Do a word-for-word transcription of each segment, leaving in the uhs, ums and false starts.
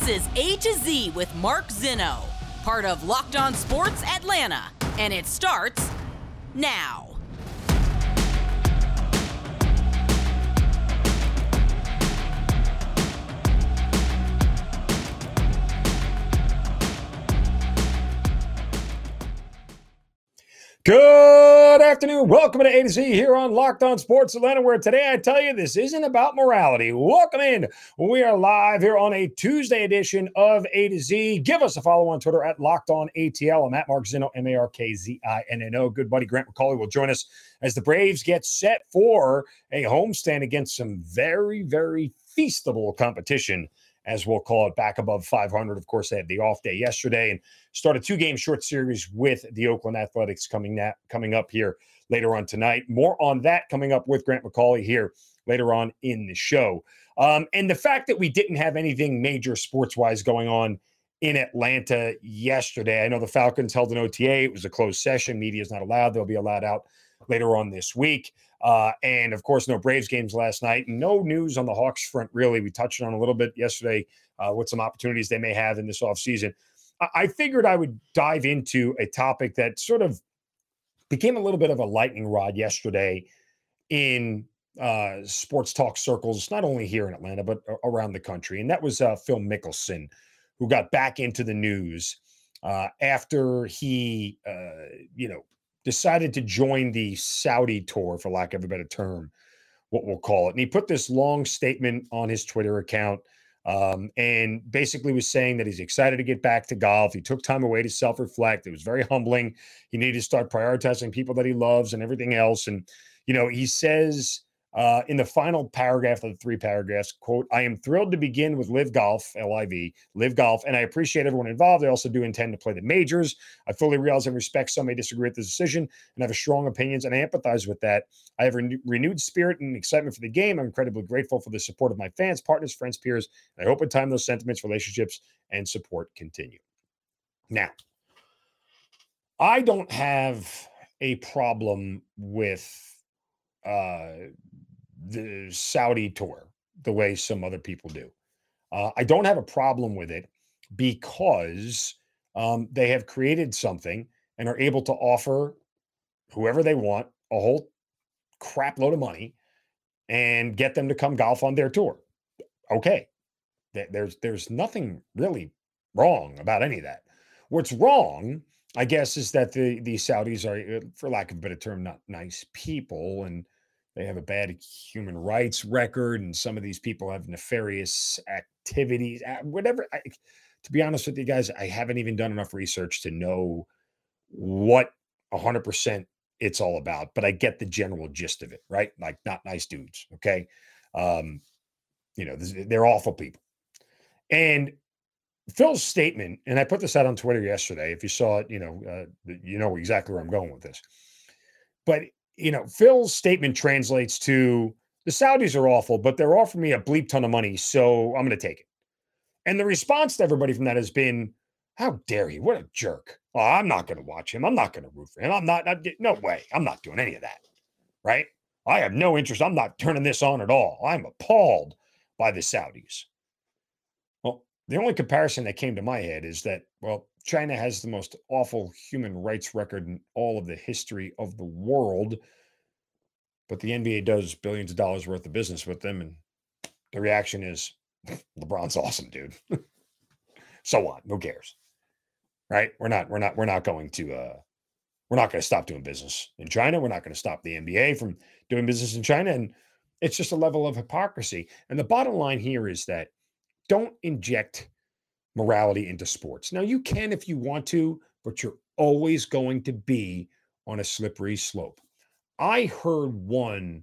This is A to Z with Mark Zinno, part of Locked On Sports Atlanta, and it starts now. Good afternoon. Welcome to A to Z here on Locked On Sports Atlanta, where today I tell you this isn't about morality. Welcome in. We are live here on a Tuesday edition of A to Z. Give us a follow on Twitter at Locked On A T L. I'm at Mark Zinno, M A R K Z I N N O. Good buddy Grant McAuley will join us as the Braves get set for a homestand against some very, very feastable competition, as we'll call it, back above five hundred. Of course, they had the off day yesterday and start a two-game short series with the Oakland Athletics coming, na- coming up here later on tonight. More on that coming up with Grant McAuley here later on in the show. Um, and the fact that we didn't have anything major sports-wise going on in Atlanta yesterday. I know the Falcons held an O T A. It was a closed session. Media is not allowed. They'll be allowed out later on this week. Uh, and, of course, no Braves games last night. No news on the Hawks front, really. We touched on a little bit yesterday uh, with some opportunities they may have in this offseason. I-, I figured I would dive into a topic that sort of became a little bit of a lightning rod yesterday in uh, sports talk circles, not only here in Atlanta, but a- around the country. And that was uh, Phil Mickelson, who got back into the news uh, after he, uh, you know, decided to join the Saudi tour, for lack of a better term, what we'll call it. And he put this long statement on his Twitter account um, and basically was saying that he's excited to get back to golf. He took time away to self-reflect. It was very humbling. He needed to start prioritizing people that he loves and everything else. And, you know, he says uh, in the final paragraph of the three paragraphs, quote, "I am thrilled to begin with LIV Golf, L I V, LIV Golf, and I appreciate everyone involved. I also do intend to play the majors. I fully realize and respect some may disagree with the decision and have strong opinions, and I empathize with that. I have re- renewed spirit and excitement for the game. I'm incredibly grateful for the support of my fans, partners, friends, peers, and I hope in time those sentiments, relationships, and support continue." Now, I don't have a problem with uh, the Saudi tour the way some other people do. Uh, I don't have a problem with it because um, they have created something and are able to offer whoever they want a whole crap load of money and get them to come golf on their tour. Okay. There's, there's nothing really wrong about any of that. What's wrong, I guess, is that the, the Saudis are, for lack of a better term, not nice people, and they have a bad human rights record, and some of these people have nefarious activities, whatever. I, to be honest with you guys, I haven't even done enough research to know what one hundred percent it's all about, but I get the general gist of it, right? Like, not nice dudes, okay? Um, you know, they're awful people. And Phil's statement, and I put this out on Twitter yesterday. If you saw it, you know, uh, you know exactly where I'm going with this. But you know, Phil's statement translates to the Saudis are awful, but they're offering me a bleep ton of money, so I'm going to take it. And the response to everybody from that has been, "How dare he? What a jerk! Well, I'm not going to watch him. I'm not going to root for him. I'm not. I'm, no way. I'm not doing any of that. Right? I have no interest. I'm not turning this on at all. I'm appalled by the Saudis." Well, the only comparison that came to my head is that, well, China has the most awful human rights record in all of the history of the world, but the N B A does billions of dollars worth of business with them, and the reaction is, LeBron's awesome, dude. So what? Who cares? Right? We're not, we're not, we're not going to, uh, we're not going to stop doing business in China. We're not going to stop the N B A from doing business in China. And it's just a level of hypocrisy. And the bottom line here is that don't inject morality into sports. Now, you can if you want to, but you're always going to be on a slippery slope. I heard one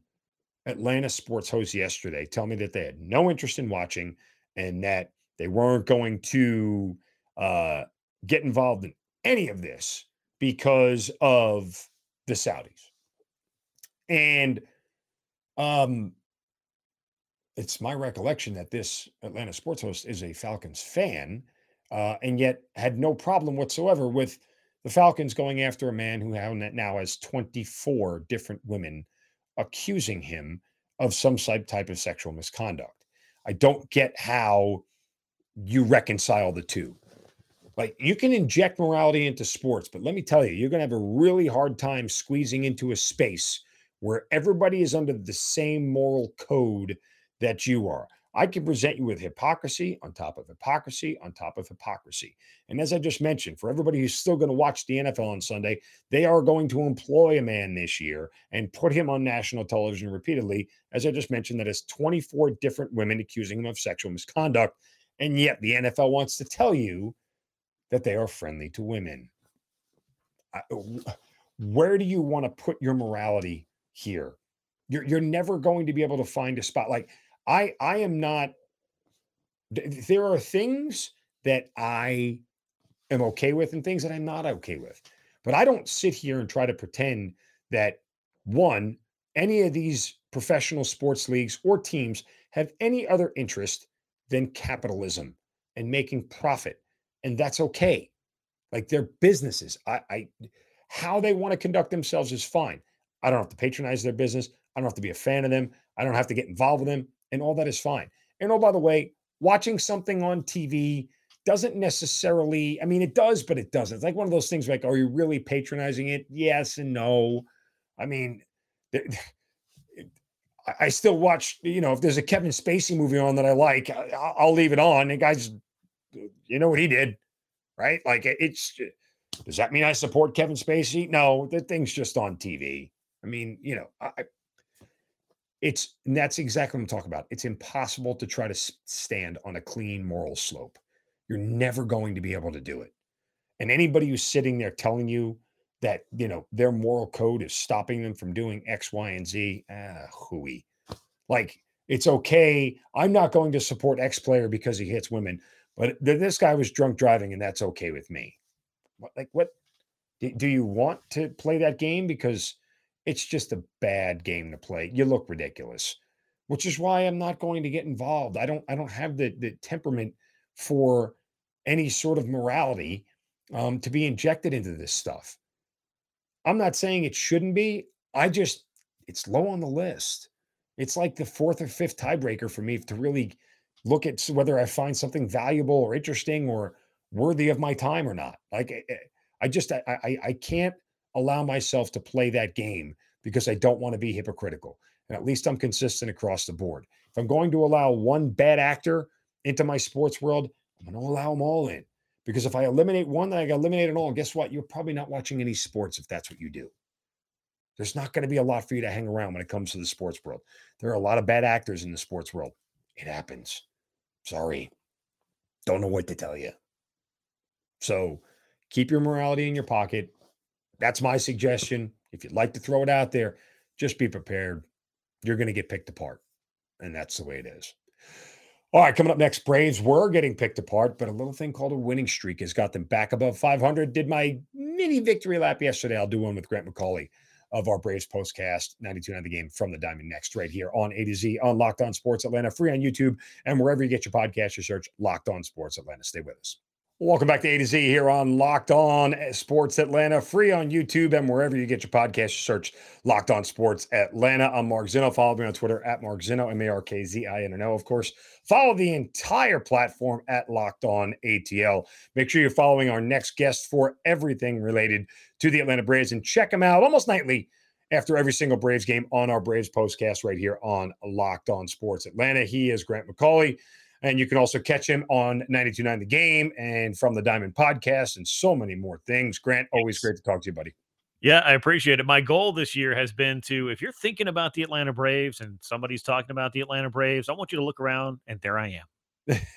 Atlanta sports host yesterday tell me that they had no interest in watching and that they weren't going to uh, get involved in any of this because of the Saudis. And um, it's my recollection that this Atlanta sports host is a Falcons fan uh, and yet had no problem whatsoever with the Falcons going after a man who now has twenty-four different women accusing him of some type of sexual misconduct. I don't get how you reconcile the two. Like, you can inject morality into sports, but let me tell you, you're going to have a really hard time squeezing into a space where everybody is under the same moral code that you are. I can present you with hypocrisy on top of hypocrisy on top of hypocrisy. And as I just mentioned, for everybody who's still going to watch the N F L on Sunday, they are going to employ a man this year and put him on national television repeatedly. As I just mentioned, that is twenty-four different women accusing him of sexual misconduct. And yet the N F L wants to tell you that they are friendly to women. I, where do you want to put your morality here? You're, you're never going to be able to find a spot. Like, I, I am not, there are things that I am okay with and things that I'm not okay with, but I don't sit here and try to pretend that, one, any of these professional sports leagues or teams have any other interest than capitalism and making profit. And that's okay. Like, they're businesses. I, I, how they want to conduct themselves is fine. I don't have to patronize their business. I don't have to be a fan of them. I don't have to get involved with them. And all that is fine. And oh, by the way, watching something on T V doesn't necessarily, I mean, it does, but it doesn't. It's like one of those things like, are you really patronizing it? Yes and no. I mean, I still watch, you know, if there's a Kevin Spacey movie on that I like, I'll leave it on. And guys, you know what he did, right? Like, it's, does that mean I support Kevin Spacey? No, that thing's just on T V. I mean, you know, I, It's and that's exactly what I'm talking about. It's impossible to try to stand on a clean moral slope. You're never going to be able to do it. And anybody who's sitting there telling you that, you know, their moral code is stopping them from doing X, Y, and Z, ah, hooey. Like, it's okay. I'm not going to support X player because he hits women, but this guy was drunk driving and that's okay with me. What, like, what do you want to play that game? Because it's just a bad game to play. You look ridiculous, which is why I'm not going to get involved. I don't I don't have the, the temperament for any sort of morality um, to be injected into this stuff. I'm not saying it shouldn't be. I just, it's low on the list. It's like the fourth or fifth tiebreaker for me to really look at whether I find something valuable or interesting or worthy of my time or not. Like, I, I just, I, I, I can't allow myself to play that game because I don't want to be hypocritical. And at least I'm consistent across the board. If I'm going to allow one bad actor into my sports world, I'm going to allow them all in. Because if I eliminate one, then I eliminate it all. And guess what? You're probably not watching any sports if that's what you do. There's not going to be a lot for you to hang around when it comes to the sports world. There are a lot of bad actors in the sports world. It happens. Sorry. Don't know what to tell you. So keep your morality in your pocket. That's my suggestion. If you'd like to throw it out there, just be prepared. You're going to get picked apart. And that's the way it is. All right, coming up next, Braves were getting picked apart, but a little thing called a winning streak has got them back above five hundred. Did my mini victory lap yesterday. I'll do one with Grant McAuley of our Braves Postcast, ninety-two point nine The Game from the Diamond next, right here on A to Z on Locked On Sports Atlanta, free on YouTube, and wherever you get your podcast, you search Locked On Sports Atlanta. Stay with us. Welcome back to A to Z here on Locked On Sports Atlanta, free on YouTube and wherever you get your podcast, search Locked On Sports Atlanta. I'm Mark Zinno. Follow me on Twitter at Mark Zinno, M A R K Z I N N O. Of course, follow the entire platform at Locked On A T L. Make sure you're following our next guest for everything related to the Atlanta Braves and check them out almost nightly after every single Braves game on our Braves Postcast right here on Locked On Sports Atlanta. He is Grant McAuley. And you can also catch him on ninety-two point nine The Game and From the Diamond podcast and so many more things. Grant, always great to talk to you, buddy. Yeah, I appreciate it. My goal this year has been to, if you're thinking about the Atlanta Braves and somebody's talking about the Atlanta Braves, I want you to look around, and there I am.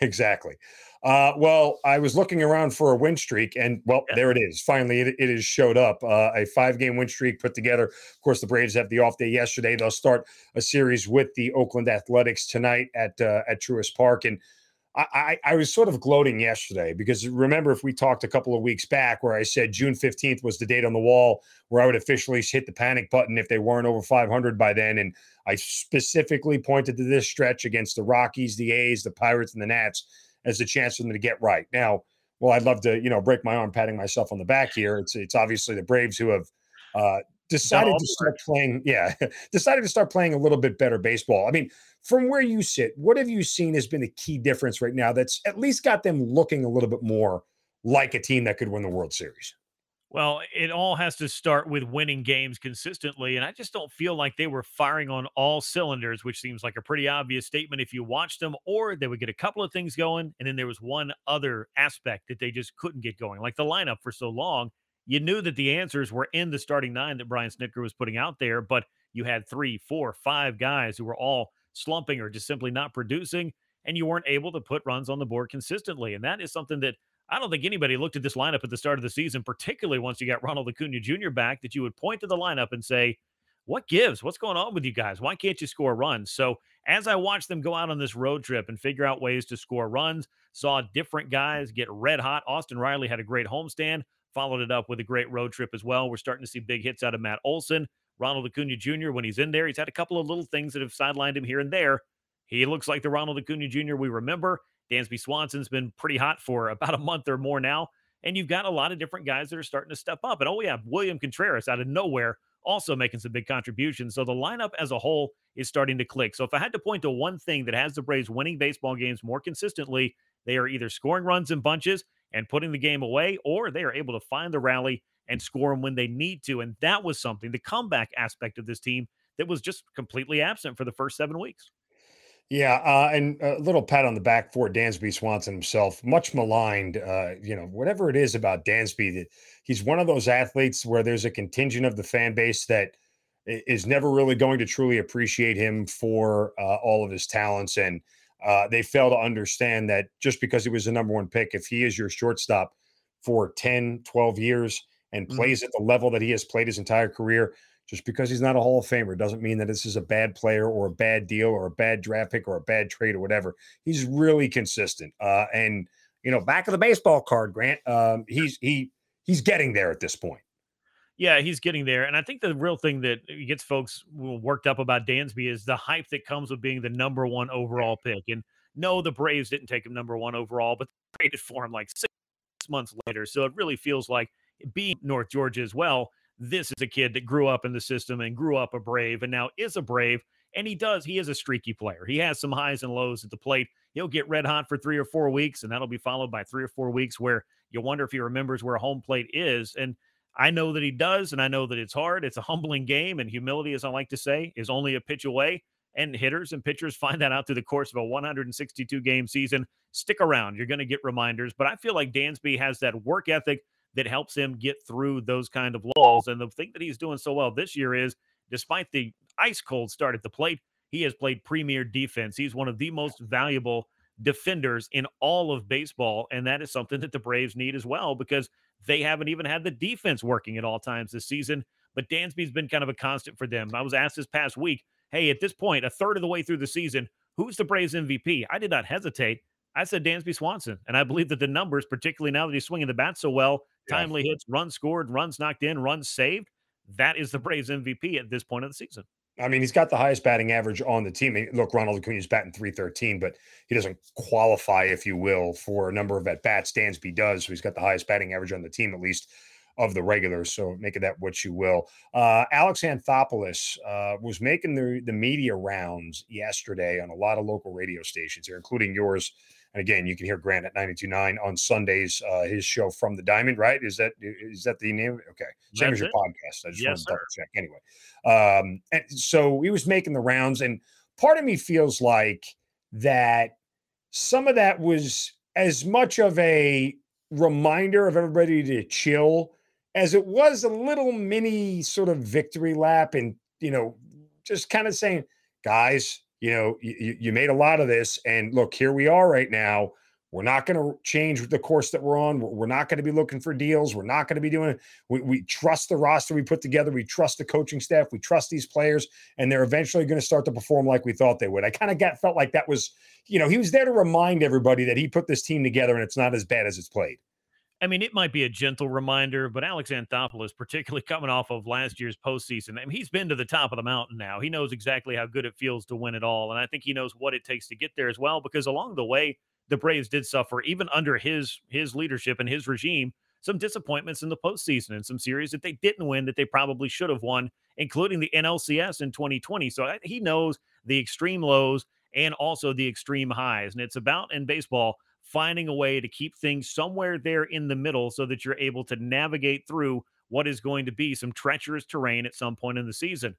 Exactly. Uh, well, I was looking around for a win streak, and, well, yeah. There it is. Finally, it, it has showed up. Uh, a five-game win streak put together. Of course, the Braves have the off day yesterday. They'll start a series with the Oakland Athletics tonight at uh, at Truist Park. And I, I, I was sort of gloating yesterday because, remember, if we talked a couple of weeks back where I said June fifteenth was the date on the wall where I would officially hit the panic button if they weren't over five hundred by then, and I specifically pointed to this stretch against the Rockies, the A's, the Pirates, and the Nats as a chance for them to get right. Now, well, I'd love to, you know, break my arm patting myself on the back here. It's it's obviously the Braves who have uh, decided to start playing, yeah, decided to start playing a little bit better baseball. I mean, From where you sit, what have you seen has been the key difference right now that's at least got them looking a little bit more like a team that could win the World Series? Well, it all has to start with winning games consistently, and I just don't feel like they were firing on all cylinders, which seems like a pretty obvious statement if you watch them, or they would get a couple of things going, and then there was one other aspect that they just couldn't get going. Like the lineup for so long, you knew that the answers were in the starting nine that Brian Snicker was putting out there, but you had three, four, five guys who were all slumping or just simply not producing, and you weren't able to put runs on the board consistently. And that is something that I don't think anybody looked at this lineup at the start of the season, particularly once you got Ronald Acuna Junior back, that you would point to the lineup and say, what gives? What's going on with you guys? Why can't you score runs? So as I watched them go out on this road trip and figure out ways to score runs, saw different guys get red hot. Austin Riley had a great homestand, followed it up with a great road trip as well. We're starting to see big hits out of Matt Olson. Ronald Acuna Junior, when he's in there, he's had a couple of little things that have sidelined him here and there. He looks like the Ronald Acuna Junior we remember. Dansby Swanson's been pretty hot for about a month or more now, and you've got a lot of different guys that are starting to step up. And oh, we have William Contreras out of nowhere also making some big contributions. So the lineup as a whole is starting to click. So if I had to point to one thing that has the Braves winning baseball games more consistently, they are either scoring runs in bunches and putting the game away, or they are able to find the rally and score them when they need to. And that was something, the comeback aspect of this team, that was just completely absent for the first seven weeks. Yeah, uh, and a little pat on the back for Dansby Swanson himself, much maligned, uh, you know, whatever it is about Dansby, that he's one of those athletes where there's a contingent of the fan base that is never really going to truly appreciate him for uh, all of his talents. And uh, they fail to understand that just because he was the number one pick, if he is your shortstop for ten, twelve years, and plays at the level that he has played his entire career, just because he's not a Hall of Famer doesn't mean that this is a bad player or a bad deal or a bad draft pick or a bad trade or whatever. He's really consistent. Uh, and, you know, back of the baseball card, Grant, um, he's he he's getting there at this point. Yeah, he's getting there. And I think the real thing that gets folks worked up about Dansby is the hype that comes with being the number one overall pick. And no, the Braves didn't take him number one overall, but they traded for him like six months later. So it really feels like, being North Georgia as well, this is a kid that grew up in the system and grew up a Brave and now is a Brave. And he does, he is a streaky player. He has some highs and lows at the plate. He'll get red hot for three or four weeks, and that'll be followed by three or four weeks where you wonder if he remembers where home plate is. And I know that he does, and I know that it's hard. It's a humbling game, and humility, as I like to say, is only a pitch away. And hitters and pitchers find that out through the course of a one hundred sixty-two game season. Stick around. You're going to get reminders. But I feel like Dansby has that work ethic that helps him get through those kind of lulls. And the thing that he's doing so well this year is, despite the ice cold start at the plate, he has played premier defense. He's one of the most valuable defenders in all of baseball. And that is something that the Braves need as well, because they haven't even had the defense working at all times this season. But Dansby's been kind of a constant for them. I was asked this past week, hey, at this point, a third of the way through the season, who's the Braves M V P? I did not hesitate. I said Dansby Swanson. And I believe that the numbers, particularly now that he's swinging the bat so well, timely hits, runs scored, runs knocked in, runs saved. That is the Braves M V P at this point of the season. I mean, he's got the highest batting average on the team. Look, Ronald Acuna's batting three thirteen, but he doesn't qualify, if you will, for a number of at-bats. Dansby does, so he's got the highest batting average on the team, at least of the regulars, so make of that what you will. Uh, Alex Anthopolous uh, was making the, the media rounds yesterday on a lot of local radio stations here, including yours. And again, you can hear Grant at ninety-two point nine on Sundays, uh, his show From the Diamond, right? Is that is that the name? Okay. Same That's as your it. podcast. I just yes, want to double check anyway. Um, and so he was making the rounds, and part of me feels like that some of that was as much of a reminder of everybody to chill as it was a little mini sort of victory lap and, you know, just kind of saying, guys, you know, you, you made a lot of this, and look, here we are right now. We're not going to change the course that we're on. We're not going to be looking for deals. We're not going to be doing it. We, we trust the roster we put together. We trust the coaching staff. We trust these players, and they're eventually going to start to perform like we thought they would. I kind of got felt like that was, you know, he was there to remind everybody that he put this team together, and it's not as bad as it's played. I mean, it might be a gentle reminder, but Alex Anthopolous, particularly coming off of last year's postseason, I mean, he's been to the top of the mountain now. He knows exactly how good it feels to win it all, and I think he knows what it takes to get there as well, because along the way, the Braves did suffer, even under his his leadership and his regime, some disappointments in the postseason and some series that they didn't win that they probably should have won, including the N L C S in twenty twenty. So he knows the extreme lows and also the extreme highs. And it's about, in baseball, finding a way to keep things somewhere there in the middle so that you're able to navigate through what is going to be some treacherous terrain at some point in the season.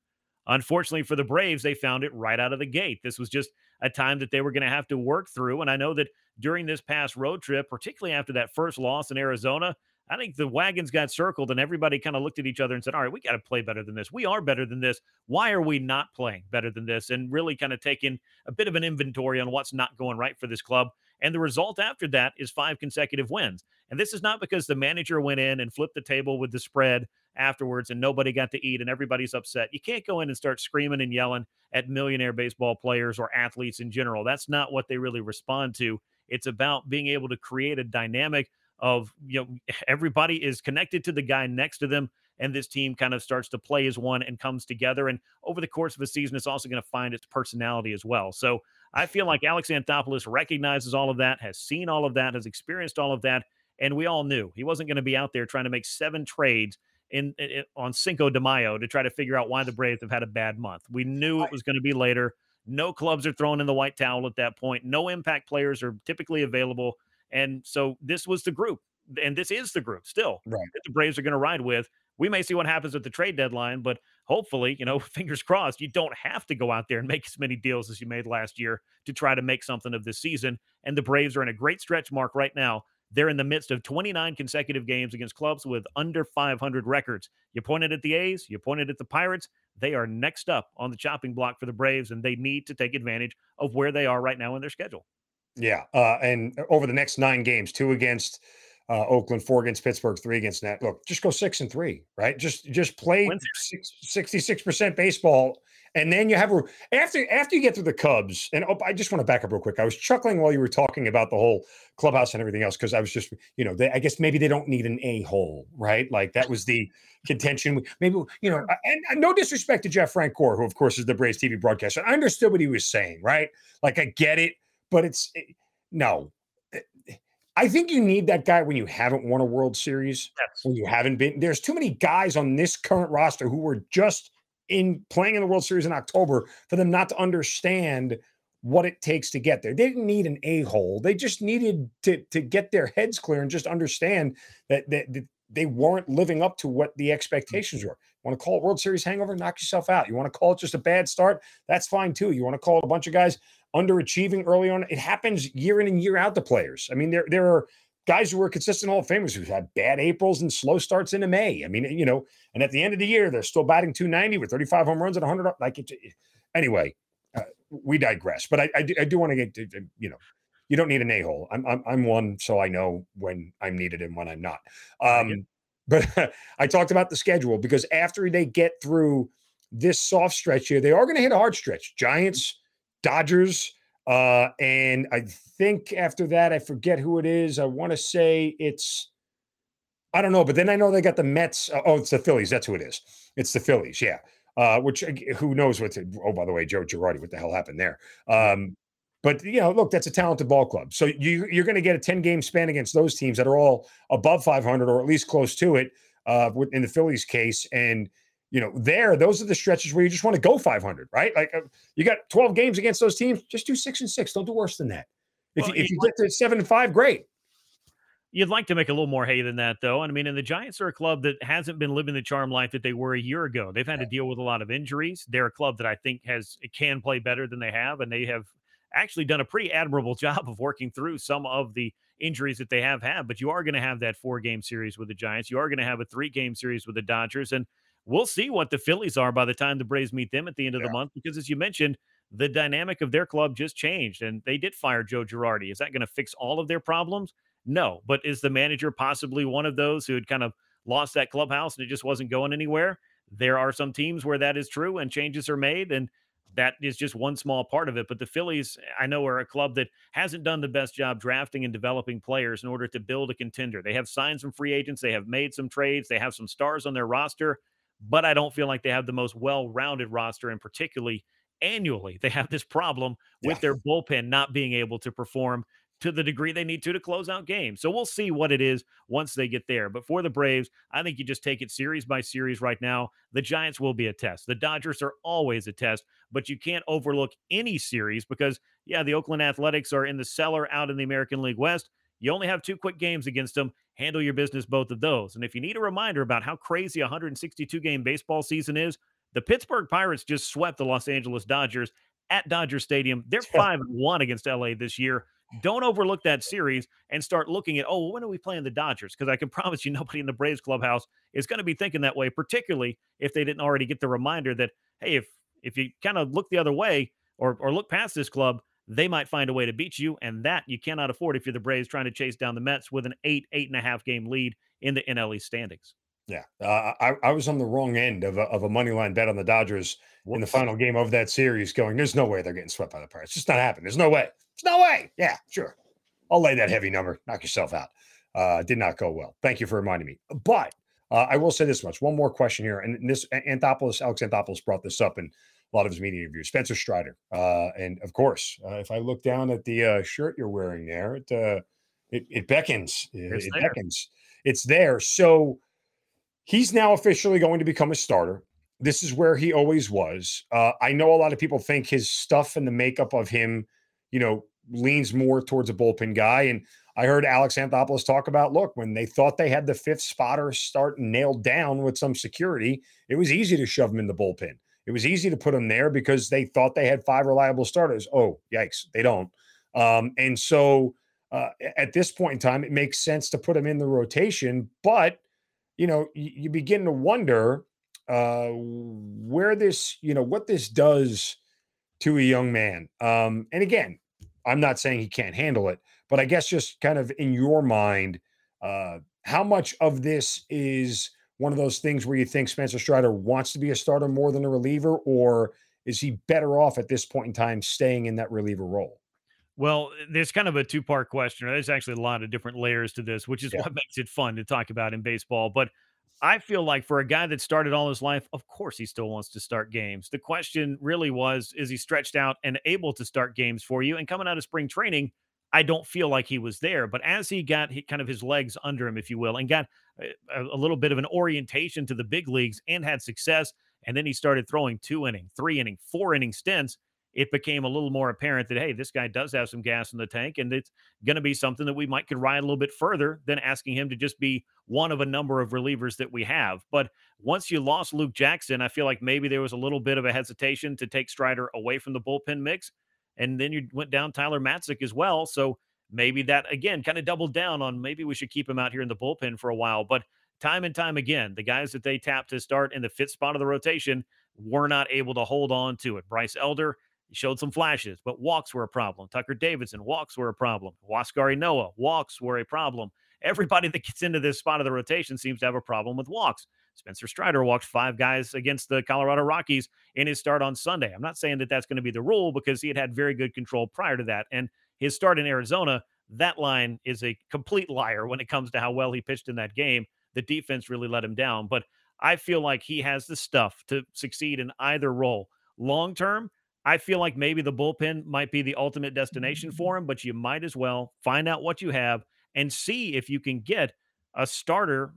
Unfortunately for the Braves, they found it right out of the gate. This was just a time that they were going to have to work through. And I know that during this past road trip, particularly after that first loss in Arizona, I think the wagons got circled and everybody kind of looked at each other and said, all right, we got to play better than this. We are better than this. Why are we not playing better than this? And really kind of taking a bit of an inventory on what's not going right for this club. And the result after that is five consecutive wins. And this is not because the manager went in and flipped the table with the spread afterwards and nobody got to eat and everybody's upset. You can't go in and start screaming and yelling at millionaire baseball players or athletes in general. That's not what they really respond to. It's about being able to create a dynamic of, you know, everybody is connected to the guy next to them, and this team kind of starts to play as one and comes together. And over the course of a season, it's also going to find its personality as well. So I feel like Alex Anthopolous recognizes all of that, has seen all of that, has experienced all of that, and we all knew he wasn't going to be out there trying to make seven trades in, in on Cinco de Mayo to try to figure out why the Braves have had a bad month. We knew it was going to be later. No clubs are thrown in the white towel at that point. No impact players are typically available. And so this was the group, and this is the group still right. that the Braves are going to ride with. We may see what happens at the trade deadline, but hopefully, you know, fingers crossed, you don't have to go out there and make as many deals as you made last year to try to make something of this season. And the Braves are in a great stretch mark right now. They're in the midst of twenty-nine consecutive games against clubs with under five hundred records. You pointed at the A's, you pointed at the Pirates. They are next up on the chopping block for the Braves, and they need to take advantage of where they are right now in their schedule. Yeah, uh, and over the next nine games, two against uh, Oakland, four against Pittsburgh, three against Nat. Look, just go six and three, right? Just just play six, sixty-six percent baseball, and then you have a, after after you get through the Cubs. And oh, I just want to back up real quick. I was chuckling while you were talking about the whole clubhouse and everything else because I was just, you know, they, I guess maybe they don't need an a-hole, right? Like that was the contention. Maybe, you know, and, and no disrespect to Jeff Francoeur, who of course is the Braves T V broadcaster. I understood what he was saying, right? Like I get it. But it's – no. I think you need that guy when you haven't won a World Series, yes. when you haven't been – there's too many guys on this current roster who were just in playing in the World Series in October for them not to understand what it takes to get there. They didn't need an a-hole. They just needed to to get their heads clear and just understand that, that, that they weren't living up to what the expectations were. You want to call it World Series hangover? Knock yourself out. You want to call it just a bad start? That's fine, too. You want to call it a bunch of guys – underachieving early on. It happens year in and year out to players. I mean, there there are guys who are consistent Hall of Famers who've had bad Aprils and slow starts into May. I mean, you know, and at the end of the year, they're still batting two ninety with thirty-five home runs and one hundred. Like, it, anyway, uh, we digress. But I, I do, do want to get, you know, you don't need an a-hole. I'm, I'm I'm one, so I know when I'm needed and when I'm not. Um, but I talked about the schedule because after they get through this soft stretch here, they are going to hit a hard stretch. Giants, Dodgers, uh, and I think after that, I forget who it is. I want to say it's, I don't know, but then I know they got the Mets. Uh, oh, it's the Phillies. That's who it is. It's the Phillies, yeah. Uh, which, who knows what to, oh, by the way, Joe Girardi, what the hell happened there? Um, but, you know, look, that's a talented ball club. So you, you're going to get a ten-game span against those teams that are all above five hundred or at least close to it uh, in the Phillies case, and you know, there, those are the stretches where you just want to go five hundred, right? Like uh, you got twelve games against those teams, just do six and six. Don't do worse than that. If, well, you, if you get to seven and five, great. You'd like to make a little more hay than that, though. And I mean, and the Giants are a club that hasn't been living the charm life that they were a year ago. They've had yeah. to deal with a lot of injuries. They're a club that I think has can play better than they have, and they have actually done a pretty admirable job of working through some of the injuries that they have had. But you are going to have that four-game series with the Giants. You are going to have a three-game series with the Dodgers, and we'll see what the Phillies are by the time the Braves meet them at the end of yeah. the month, because as you mentioned, the dynamic of their club just changed, and they did fire Joe Girardi. Is that going to fix all of their problems? No, but is the manager possibly one of those who had kind of lost that clubhouse and it just wasn't going anywhere? There are some teams where that is true and changes are made, and that is just one small part of it. But the Phillies, I know, are a club that hasn't done the best job drafting and developing players in order to build a contender. They have signed some free agents. They have made some trades. They have some stars on their roster. But I don't feel like they have the most well-rounded roster, and particularly annually, they have this problem with yeah. their bullpen not being able to perform to the degree they need to to close out games. So we'll see what it is once they get there. But for the Braves, I think you just take it series by series right now. The Giants will be a test. The Dodgers are always a test. but you can't overlook any series because, yeah, the Oakland Athletics are in the cellar out in the American League West. You only have two quick games against them. Handle your business both of those. And if you need a reminder about how crazy a one hundred sixty-two game baseball season is, the Pittsburgh Pirates just swept the Los Angeles Dodgers at Dodger Stadium. They're five and one against L A this year. Don't overlook that series and start looking at, oh, when are we playing the Dodgers? Because I can promise you nobody in the Braves clubhouse is going to be thinking that way, particularly if they didn't already get the reminder that, hey, if if you kind of look the other way or or look past this club, they might find a way to beat you, and that you cannot afford if you're the Braves trying to chase down the Mets with an eight, eight-and-a-half-game lead in the N L East standings. Yeah, uh, I, I was on the wrong end of a, of a money line bet on the Dodgers in the final game of that series going, there's no way they're getting swept by the Pirates. It's just not happening. There's no way. There's no way. Yeah, sure. I'll lay that heavy number. Knock yourself out. Uh, did not go well. Thank you for reminding me. But uh, I will say this much. One more question here. And this Anthopolous, Alex Anthopolous brought this up in a lot of his media interviews. Spencer Strider. Uh, and, of course, uh, if I look down at the uh, shirt you're wearing there, it, uh, it, it beckons. It's it there. beckons. It's there. So he's now officially going to become a starter. This is where he always was. Uh, I know a lot of people think his stuff and the makeup of him, you know, leans more towards a bullpen guy. And I heard Alex Anthopolous talk about, look, when they thought they had the fifth spotter start nailed down with some security, it was easy to shove him in the bullpen. It was easy to put him there because they thought they had five reliable starters. Oh, yikes, they don't. Um, and so uh, at this point in time, it makes sense to put him in the rotation, but you know, you begin to wonder uh, where this, you know, what this does to a young man. Um, and again, I'm not saying he can't handle it, but I guess just kind of in your mind, uh, how much of this is one of those things where you think Spencer Strider wants to be a starter more than a reliever, or is he better off at this point in time staying in that reliever role? Well, there's kind of a two-part question. There's actually a lot of different layers to this, which is yeah. what makes it fun to talk about in baseball. But I feel like for a guy that started all his life, of course he still wants to start games. The question really was, is he stretched out and able to start games for you? And coming out of spring training, I don't feel like he was there. But as he got kind of his legs under him, if you will, and got a little bit of an orientation to the big leagues and had success, and then he started throwing two-inning, three-inning, four-inning stints, it became a little more apparent that, hey, this guy does have some gas in the tank, and it's going to be something that we might could ride a little bit further than asking him to just be one of a number of relievers that we have. But once you lost Luke Jackson, I feel like maybe there was a little bit of a hesitation to take Strider away from the bullpen mix, and then you went down Tyler Matzick as well. So maybe that, again, kind of doubled down on maybe we should keep him out here in the bullpen for a while. But time and time again, the guys that they tapped to start in the fifth spot of the rotation were not able to hold on to it. Bryce Elder, he showed some flashes, but walks were a problem. Tucker Davidson, walks were a problem. Wascari Noah, walks were a problem. Everybody that gets into this spot of the rotation seems to have a problem with walks. Spencer Strider walked five guys against the Colorado Rockies in his start on Sunday. I'm not saying that that's going to be the rule because he had had very good control prior to that. And his start in Arizona, that line is a complete liar when it comes to how well he pitched in that game. The defense really let him down. But I feel like he has the stuff to succeed in either role. Long-term, I feel like maybe the bullpen might be the ultimate destination for him, but you might as well find out what you have and see if you can get a starter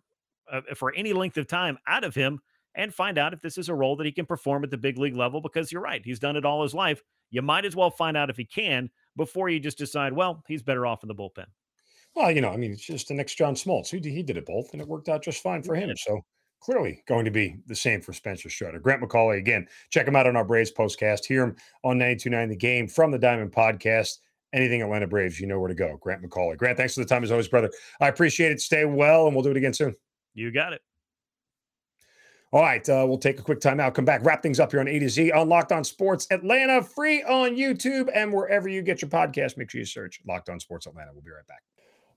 uh, for any length of time out of him and find out if this is a role that he can perform at the big league level, because you're right, he's done it all his life. You might as well find out if he can before you just decide, well, he's better off in the bullpen. Well, you know, I mean, it's just the next John Smoltz. He did, he did it both, and it worked out just fine for him, so clearly going to be the same for Spencer Strider. Grant McAuley, again, check him out on our Braves Postcast. Hear him on ninety-two point nine The Game from the Diamond Podcast. Anything Atlanta Braves, you know where to go. Grant McAuley. Grant, thanks for the time as always, brother. I appreciate it. Stay well, and we'll do it again soon. You got it. All right, uh, we'll take a quick time out. Come back, wrap things up here on A to Z on Locked On Sports Atlanta, free on YouTube and wherever you get your podcast. Make sure you search Locked On Sports Atlanta. We'll be right back.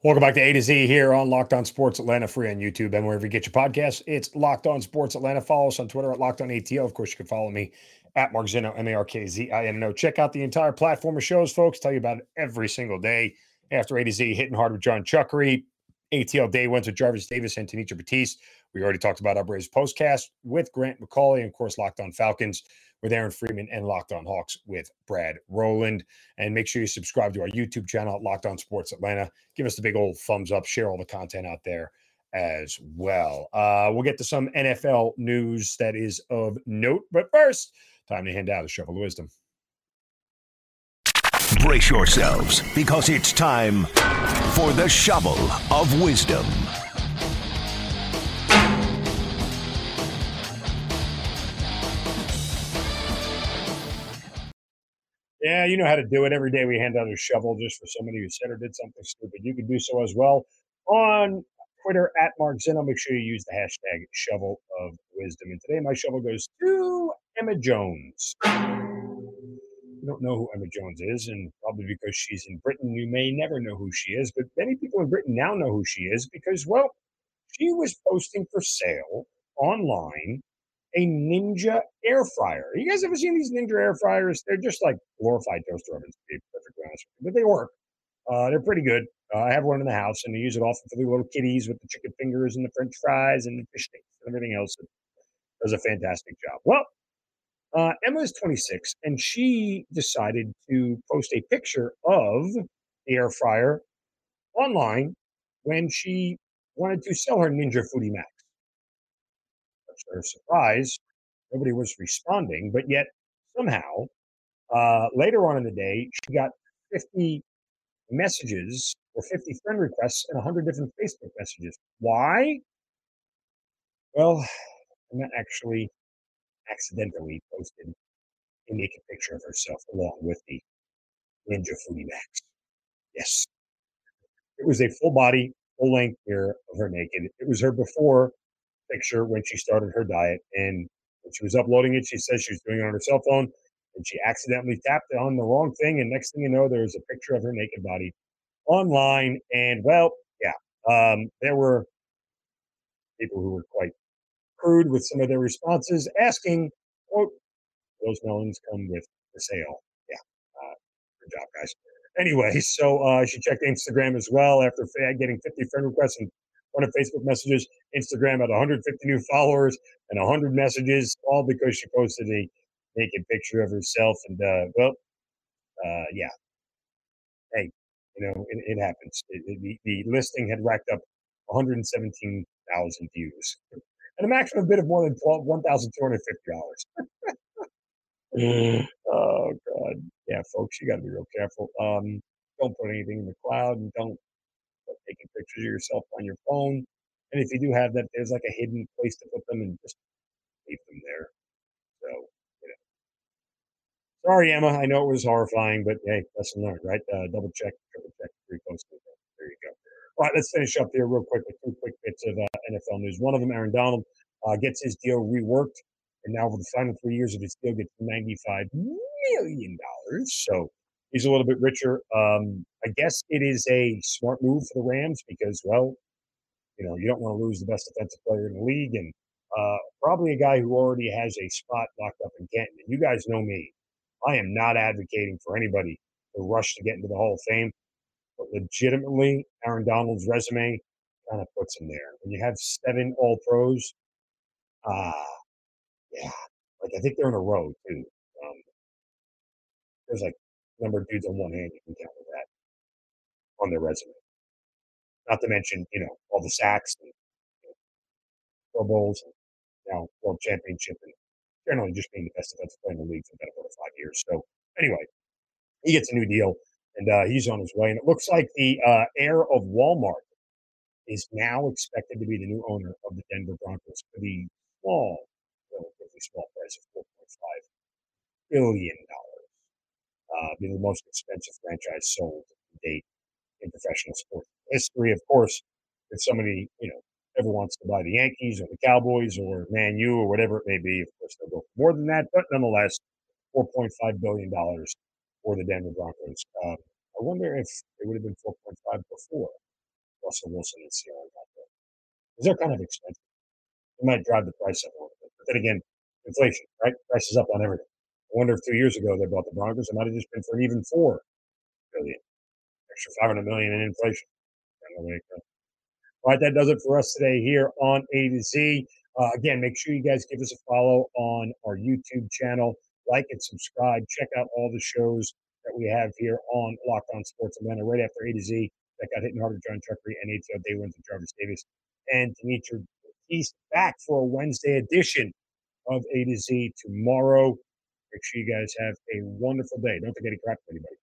Welcome back to A to Z here on Locked On Sports Atlanta, free on YouTube and wherever you get your podcasts. It's Locked On Sports Atlanta. Follow us on Twitter at Locked On A T O. Of course, you can follow me at Mark Zinno, M A R K Z I N O. Check out the entire platform of shows, folks. Tell you about it every single day. After A to Z, Hitting Hard with John Chuckery, A T L Day Ones with Jarvis Davis and Tanitra Batiste. We already talked about our Braves Postcast with Grant McAuley, and of course, Locked On Falcons with Aaron Freeman, and Locked On Hawks with Brad Rowland. And make sure you subscribe to our YouTube channel at Locked On Sports Atlanta. Give us the big old thumbs up. Share all the content out there as well. Uh, we'll get to some N F L news that is of note. But first, Time to hand out a shovel of wisdom. Brace yourselves, because it's time for the Shovel of Wisdom. Yeah, you know how to do it. Every day we hand out a shovel just for somebody who said or did something stupid. You can do so as well on Twitter at Mark Zinno. Make sure you use the hashtag Shovel of Wisdom. And today my shovel goes to Emma Jones. You don't know who Emma Jones is, and probably because she's in Britain, you may never know who she is. But many people in Britain now know who she is because, well, she was posting for sale online a Ninja air fryer. You guys ever seen these Ninja air fryers? They're just like glorified toaster ovens, to be perfectly honest with you, but they work. Uh, they're pretty good. Uh, I have one in the house, and I use it often for the little kiddies with the chicken fingers and the French fries and the fish sticks and everything else. It does a fantastic job. Well, uh, Emma is twenty-six, and she decided to post a picture of the air fryer online when she wanted to sell her Ninja Foodie Max. Or surprise, nobody was responding, but yet somehow uh, later on in the day, she got fifty messages or fifty friend requests and one hundred different Facebook messages. Why? Well, Emma actually accidentally posted a naked picture of herself along with the Ninja Foodie Max. Yes. It was a full body, full length mirror of her naked. It was her before picture when she started her diet, and when she was uploading it, she says she was doing it on her cell phone, and she accidentally tapped on the wrong thing, and next thing you know, there's a picture of her naked body online. And well, yeah, um, there were people who were quite crude with some of their responses, asking, quote, those melons come with the sale. Yeah, uh, good job, guys. Anyway, so uh, she checked Instagram as well after getting fifty friend requests and one of Facebook messages. Instagram had one hundred fifty new followers and one hundred messages, all because she posted a naked picture of herself. And, uh, well, uh, yeah. Hey, you know, it, it happens. It, it, the, the listing had racked up one hundred seventeen thousand views and a maximum bid of more than one thousand two hundred fifty dollars. Oh, God. Yeah, folks, you got to be real careful. Um, don't put anything in the cloud, and don't taking pictures of yourself on your phone. And if you do have that, there's like a hidden place to put them, and just leave them there. So, you know. Sorry, Emma. I know it was horrifying, but hey, lesson learned, right? Uh, double check, triple check, repost. There you go. All right, let's finish up here real quick with two quick bits of uh, N F L news. One of them, Aaron Donald, uh, gets his deal reworked, and now for the final three years of his deal, gets ninety-five million dollars. So, he's a little bit richer. Um, I guess it is a smart move for the Rams because, well, you know, you don't want to lose the best defensive player in the league, and uh, probably a guy who already has a spot locked up in Canton. And you guys know me. I am not advocating for anybody to rush to get into the Hall of Fame. But legitimately, Aaron Donald's resume kind of puts him there. When you have seven All-Pros, uh, yeah. Like, I think they're in a row, too. Um, there's, like, number of dudes on one hand you can count with that on their resume. Not to mention, you know, all the sacks and you know, Pro Bowls and now World Championship, and generally just being the best defensive player in the league for the better part of five years. So anyway, he gets a new deal, and uh, he's on his way. And it looks like the uh, heir of Walmart is now expected to be the new owner of the Denver Broncos for the small, relatively small price of four point five billion dollars. Uh, being the most expensive franchise sold to date in professional sports history. Of course, if somebody, you know, ever wants to buy the Yankees or the Cowboys or Man U or whatever it may be, of course, they'll go for more than that. But nonetheless, four point five billion dollars for the Denver Broncos. Um, I wonder if it would have been four point five before Russell Wilson and Seattle got there. Because they're kind of expensive. It might drive the price up a little bit. But then again, inflation, right? Price is up on everything. I wonder if two years ago they bought the Broncos. It might have just been for an even four billion, extra five hundred million in inflation. All right, that does it for us today here on A to Z. Uh, again, make sure you guys give us a follow on our YouTube channel, like and subscribe. Check out all the shows that we have here on Locked On Sports Atlanta. Right after A to Z, that got hit hard with John Chuckery and A T L Day One to Jarvis Davis and Tanitra Batiste back for a Wednesday edition of A to Z tomorrow. Make sure you guys have a wonderful day. Don't forget to clap for anybody.